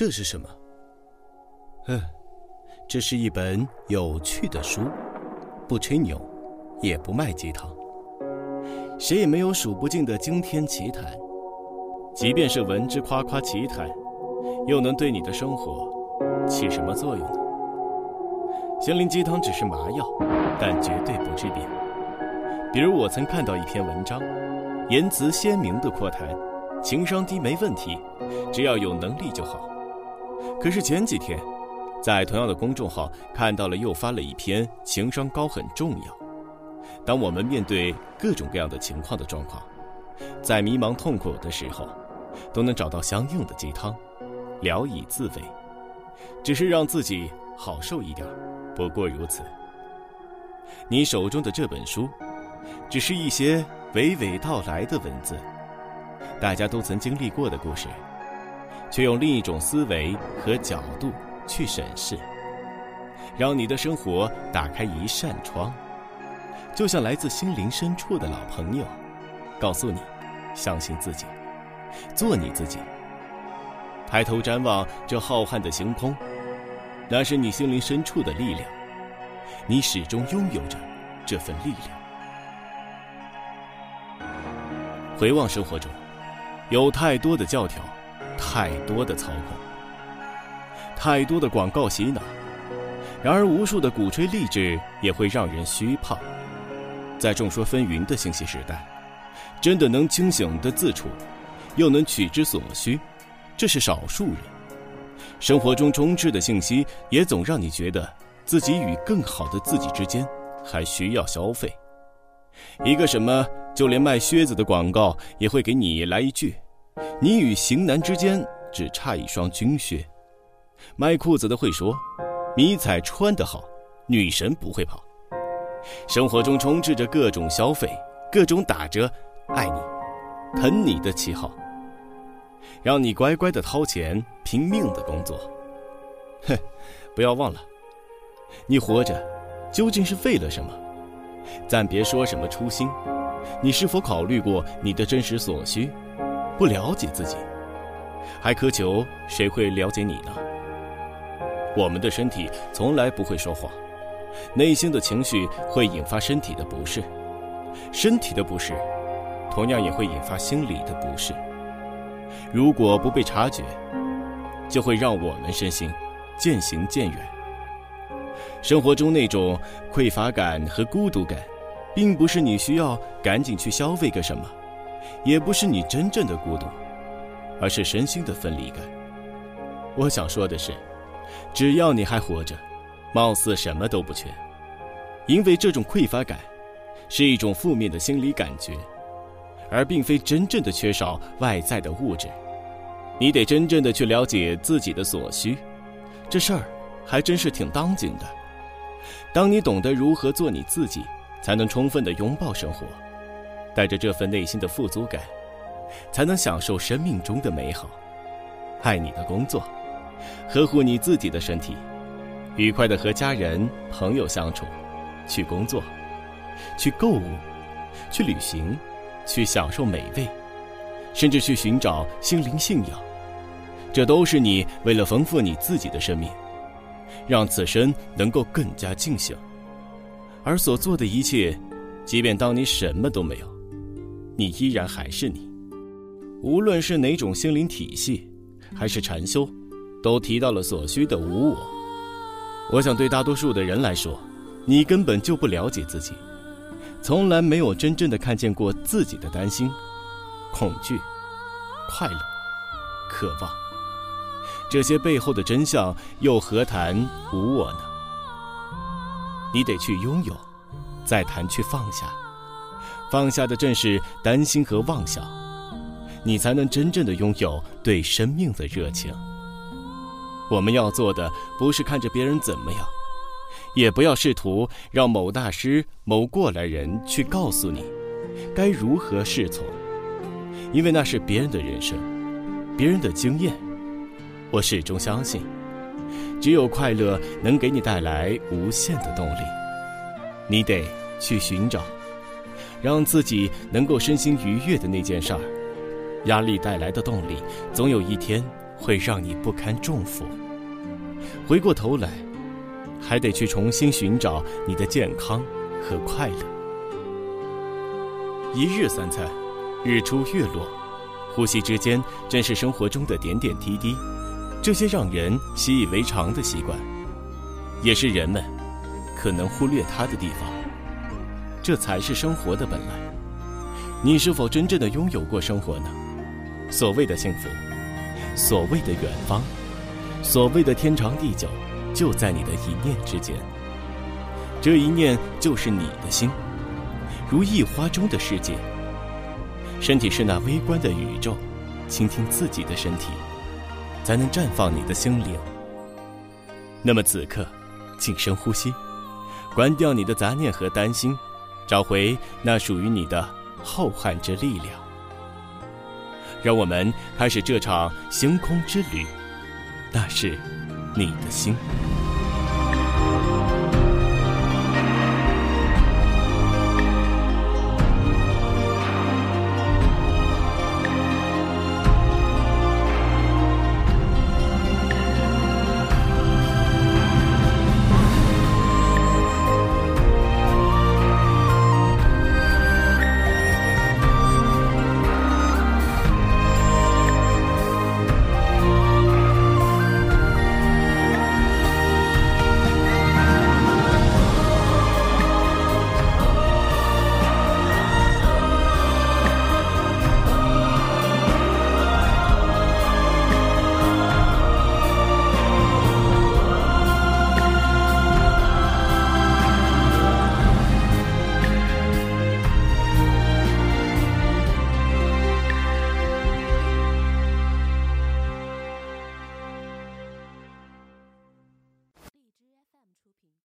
这是什么？这是一本有趣的书，不吹牛，也不卖鸡汤，谁也没有数不尽的惊天奇谈。即便是闻之夸夸其谈，又能对你的生活起什么作用呢？心灵鸡汤只是麻药，但绝对不治病。比如我曾看到一篇文章，言辞鲜明地阔谈情商低没问题，只要有能力就好。可是前几天在同样的公众号看到了又发了一篇情商高很重要。当我们面对各种各样的情况的状况，在迷茫痛苦的时候，都能找到相应的鸡汤，聊以自慰，只是让自己好受一点，不过如此。你手中的这本书，只是一些娓娓道来的文字，大家都曾经历过的故事，却用另一种思维和角度去审视，让你的生活打开一扇窗，就像来自心灵深处的老朋友，告诉你，相信自己，做你自己。抬头瞻望这浩瀚的星空，那是你心灵深处的力量，你始终拥有着这份力量。回望生活中，有太多的教条，太多的操控，太多的广告洗脑，然而无数的鼓吹励志也会让人虚胖。在众说纷纭的信息时代，真的能清醒的自处，又能取之所需，这是少数人。生活中充斥的信息也总让你觉得自己与更好的自己之间还需要消费。一个什么，就连卖靴子的广告也会给你来一句，你与型男之间只差一双军靴。卖裤子的会说，迷彩穿得好，女神不会跑。生活中充斥着各种消费，各种打着爱你疼你的旗号，让你乖乖的掏钱，拼命的工作。不要忘了，你活着究竟是为了什么？暂别说什么初心，你是否考虑过你的真实所需？不了解自己，还苛求谁会了解你呢？我们的身体从来不会说谎，内心的情绪会引发身体的不适，身体的不适同样也会引发心理的不适。如果不被察觉，就会让我们身心渐行渐远。生活中那种匮乏感和孤独感，并不是你需要赶紧去消费个什么，也不是你真正的孤独，而是身心的分离感。我想说的是，只要你还活着，貌似什么都不缺，因为这种匮乏感是一种负面的心理感觉，而并非真正的缺少外在的物质。你得真正的去了解自己的所需，这事儿还真是挺当紧的。当你懂得如何做你自己，才能充分的拥抱生活，带着这份内心的富足感，才能享受生命中的美好。爱你的工作，呵护你自己的身体，愉快的和家人朋友相处，去工作，去购物，去旅行，去享受美味，甚至去寻找心灵信仰，这都是你为了丰富你自己的生命，让此生能够更加尽兴。而所做的一切，即便当你什么都没有，你依然还是你。无论是哪种心灵体系，还是禅修，都提到了所需的无我。我想对大多数的人来说，你根本就不了解自己，从来没有真正的看见过自己的担心、恐惧、快乐、渴望，这些背后的真相又何谈无我呢？你得去拥有，再谈去放下。放下的正是担心和妄想，你才能真正的拥有对生命的热情。我们要做的不是看着别人怎么样，也不要试图让某大师、某过来人去告诉你该如何适从，因为那是别人的人生，别人的经验。我始终相信，只有快乐能给你带来无限的动力。你得去寻找让自己能够身心愉悦的那件事儿，压力带来的动力总有一天会让你不堪重负，回过头来还得去重新寻找你的健康和快乐。一日三餐，日出月落，呼吸之间，真是生活中的点点滴滴。这些让人习以为常的习惯，也是人们可能忽略它的地方。这才是生活的本来。你是否真正的拥有过生活呢？所谓的幸福，所谓的远方，所谓的天长地久，就在你的一念之间。这一念就是你的心，如一花中的世界。身体是那微观的宇宙，倾听自己的身体，才能绽放你的心灵。那么此刻，请深呼吸，关掉你的杂念和担心，找回那属于你的浩瀚之力量。让我们开始这场星空之旅，那是你的心。